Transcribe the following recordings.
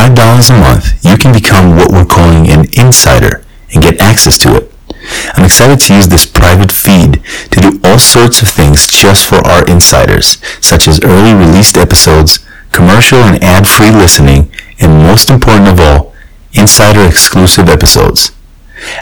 $5 a month, you can become what we're calling an insider and get access to it. I'm excited to use this private feed to do all sorts of things just for our insiders, such as early released episodes, commercial and ad-free listening, and most important of all, insider-exclusive episodes.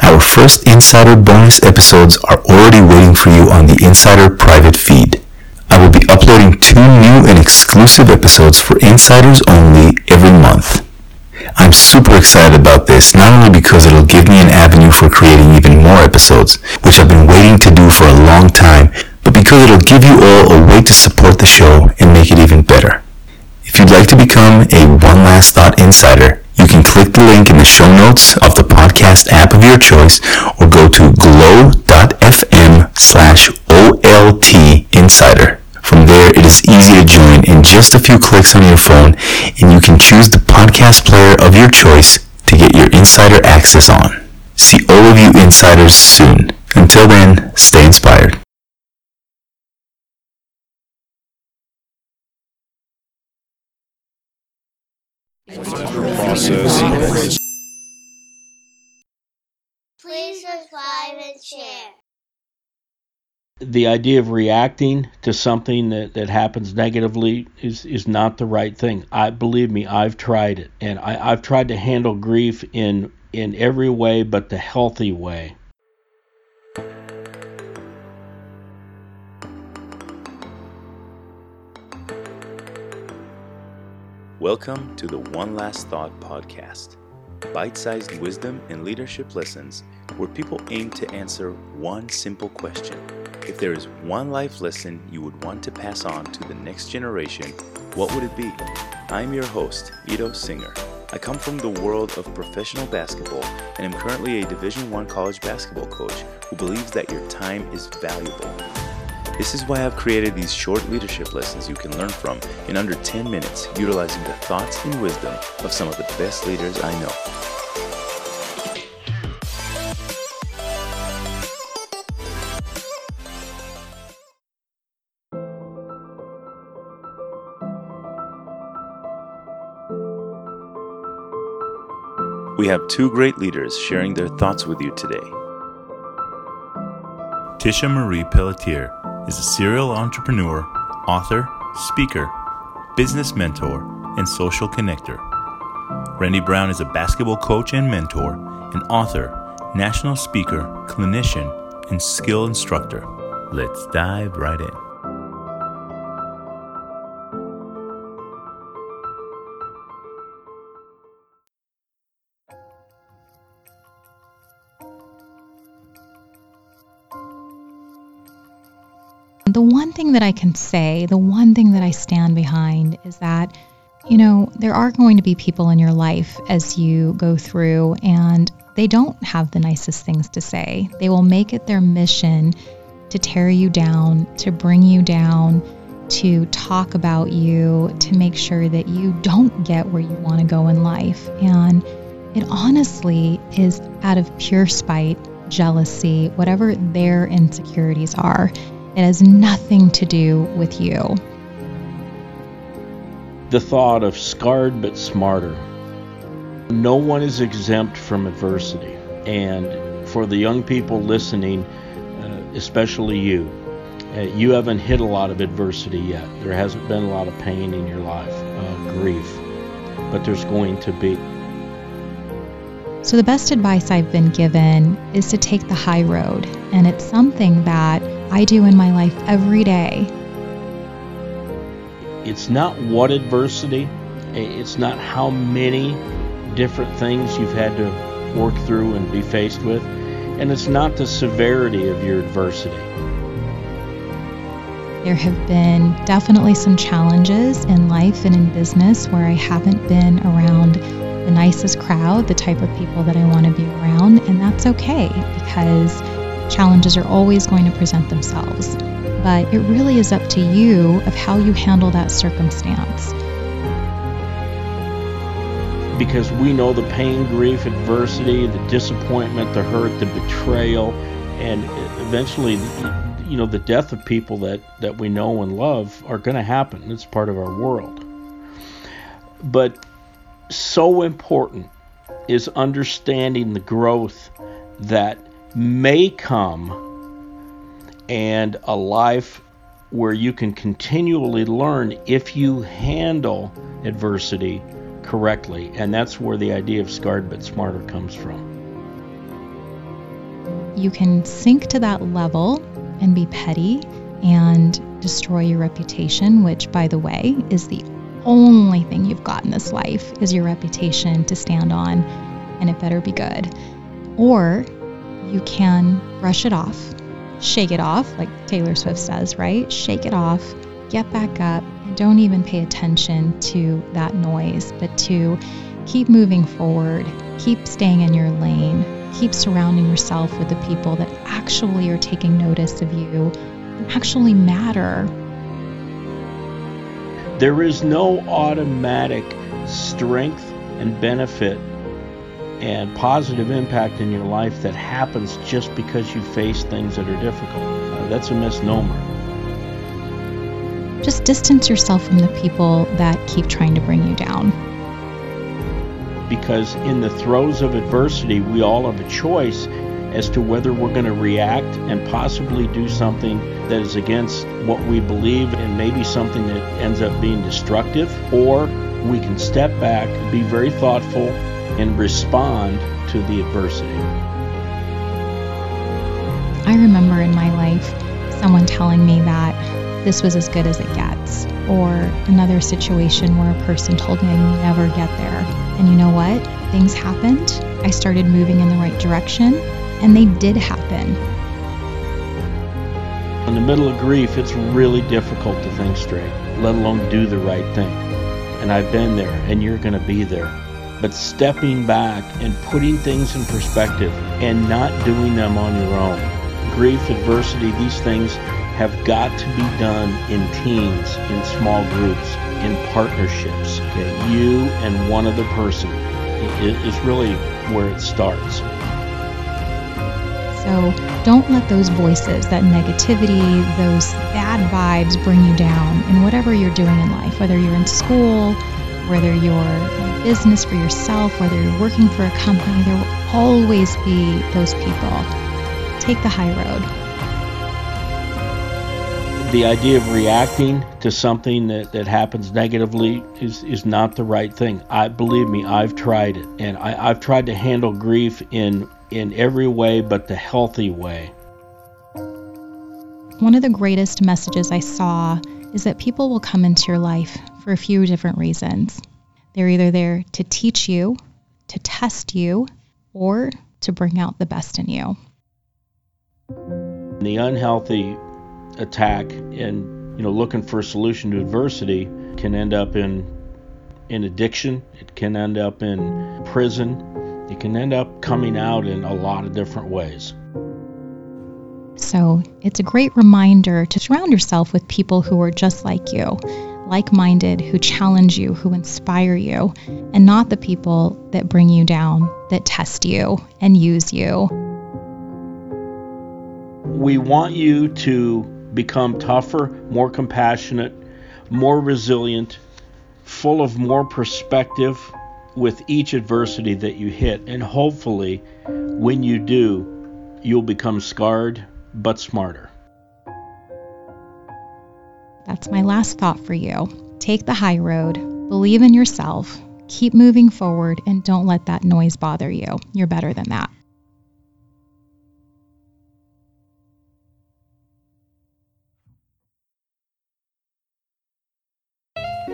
Our first insider bonus episodes are already waiting for you on the insider private feed. I will be uploading 2 new and exclusive episodes for insiders only every month. I'm super excited about this, not only because it'll give me an avenue for creating even more episodes, which I've been waiting to do for a long time, but because it'll give you all a way to support the show and make it even better. If you'd like to become a One Last Thought Insider, you can click the link in the show notes of the podcast app of your choice or go to glow.fm/OLT Insider. From there, it is easy to join in just a few clicks on your phone, and you can choose the podcast player of your choice to get your insider access on. See all of you insiders soon. Until then, stay inspired. Please subscribe and share. The idea of reacting to something that happens negatively is not the right thing. Believe me, I've tried it. And I've tried to handle grief in every way but the healthy way. Welcome to the One Last Thought Podcast. Bite-sized wisdom and leadership lessons where people aim to answer one simple question. If there is one life lesson you would want to pass on to the next generation, what would it be? I'm your host, Ido Singer. I come from the world of professional basketball and am currently a Division I college basketball coach who believes that your time is valuable. This is why I've created these short leadership lessons you can learn from in under 10 minutes, utilizing the thoughts and wisdom of some of the best leaders I know. We have 2 great leaders sharing their thoughts with you today. Tisha Marie Pelletier is a serial entrepreneur, author, speaker, business mentor, and social connector. Randy Brown is a basketball coach and mentor, an author, national speaker, clinician, and skill instructor. Let's dive right in. The one thing that I can say, the one thing that I stand behind is that, you know, there are going to be people in your life as you go through and they don't have the nicest things to say. They will make it their mission to tear you down, to bring you down, to talk about you, to make sure that you don't get where you want to go in life. And it honestly is out of pure spite, jealousy, whatever their insecurities are. It has nothing to do with you. The thought of scarred but smarter. No one is exempt from adversity. And for the young people listening, especially you, you haven't hit a lot of adversity yet. There hasn't been a lot of pain in your life, grief, but there's going to be. So the best advice I've been given is to take the high road. And it's something that I do in my life every day. It's not what adversity, it's not how many different things you've had to work through and be faced with, and it's not the severity of your adversity. There have been definitely some challenges in life and in business where I haven't been around the nicest crowd, the type of people that I want to be around, and that's okay because challenges are always going to present themselves, but it really is up to you of how you handle that circumstance. Because we know the pain, grief, adversity, the disappointment, the hurt, the betrayal, and eventually, you know, the death of people that we know and love are going to happen. It's part of our world. But so important is understanding the growth that may come and a life where you can continually learn if you handle adversity correctly. And that's where the idea of scarred but smarter comes from. You can sink to that level and be petty and destroy your reputation, which, by the way, is the only thing you've got in this life, is your reputation to stand on, and it better be good. Or you can brush it off, shake it off, like Taylor Swift says, right? Shake it off, get back up, and don't even pay attention to that noise, but to keep moving forward, keep staying in your lane, keep surrounding yourself with the people that actually are taking notice of you and actually matter. There is no automatic strength and benefit and positive impact in your life that happens just because you face things that are difficult. That's a misnomer. Just distance yourself from the people that keep trying to bring you down. Because in the throes of adversity, we all have a choice as to whether we're going to react and possibly do something that is against what we believe and maybe something that ends up being destructive, or we can step back, be very thoughtful, and respond to the adversity. I remember in my life someone telling me that this was as good as it gets, or another situation where a person told me I would never get there. And you know what? Things happened. I started moving in the right direction, and they did happen. In the middle of grief, it's really difficult to think straight, let alone do the right thing. And I've been there, and you're going to be there. But stepping back and putting things in perspective and not doing them on your own. Grief, adversity, these things have got to be done in teams, in small groups, in partnerships. Okay? You and one other person is really where it starts. So don't let those voices, that negativity, those bad vibes bring you down in whatever you're doing in life, whether you're in school, whether you're in business for yourself, whether you're working for a company. There will always be those people. Take the high road. The idea of reacting to something that happens negatively is not the right thing. Believe me, I've tried it. And I've tried to handle grief in every way but the healthy way. One of the greatest messages I saw is that people will come into your life for a few different reasons. They're either there to teach you, to test you, or to bring out the best in you. The unhealthy attack and looking for a solution to adversity can end up in addiction. It can end up in prison. It can end up coming out in a lot of different ways. So it's a great reminder to surround yourself with people who are just like you, like-minded, who challenge you, who inspire you, and not the people that bring you down, that test you and use you. We want you to become tougher, more compassionate, more resilient, full of more perspective with each adversity that you hit. And hopefully, when you do, you'll become scarred but smarter. That's my last thought for you. Take the high road, believe in yourself, keep moving forward, and don't let that noise bother you. You're better than that.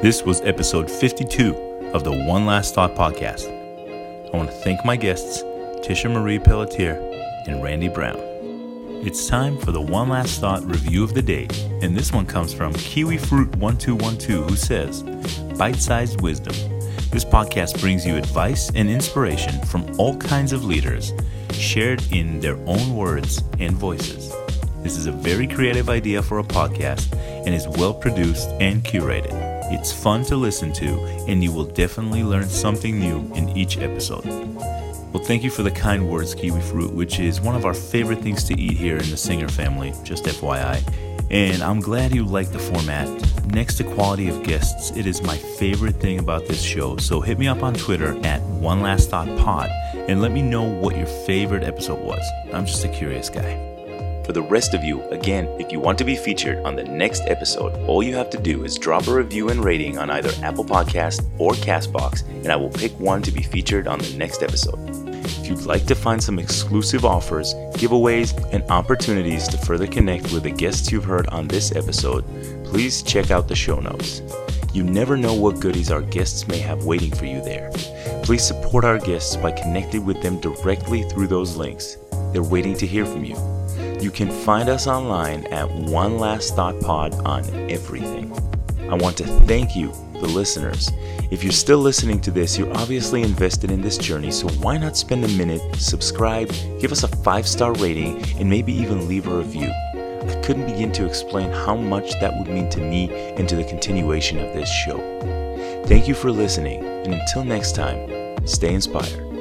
This was episode 52 of the One Last Thought Podcast. I want to thank my guests, Tisha Marie Pelletier and Randy Brown. It's time for the One Last Thought review of the day, and this one comes from Kiwifruit1212, who says, "Bite-sized wisdom. This podcast brings you advice and inspiration from all kinds of leaders, shared in their own words and voices. This is a very creative idea for a podcast and is well produced and curated. It's fun to listen to, and you will definitely learn something new in each episode." Well, thank you for the kind words, Kiwi Fruit, which is one of our favorite things to eat here in the Singer family, just FYI. And I'm glad you like the format. Next to quality of guests, it is my favorite thing about this show. So hit me up on Twitter at One Last Thought Pod and let me know what your favorite episode was. I'm just a curious guy. For the rest of you, again, if you want to be featured on the next episode, all you have to do is drop a review and rating on either Apple Podcasts or CastBox, and I will pick one to be featured on the next episode. If you'd like to find some exclusive offers, giveaways, and opportunities to further connect with the guests you've heard on this episode, please check out the show notes. You never know what goodies our guests may have waiting for you there. Please support our guests by connecting with them directly through those links. They're waiting to hear from you. You can find us online at One Last Thought Pod on everything. I want to thank you, the listeners. If you're still listening to this, you're obviously invested in this journey, so why not spend a minute, subscribe, give us a 5-star rating, and maybe even leave a review? I couldn't begin to explain how much that would mean to me and to the continuation of this show. Thank you for listening, and until next time, stay inspired.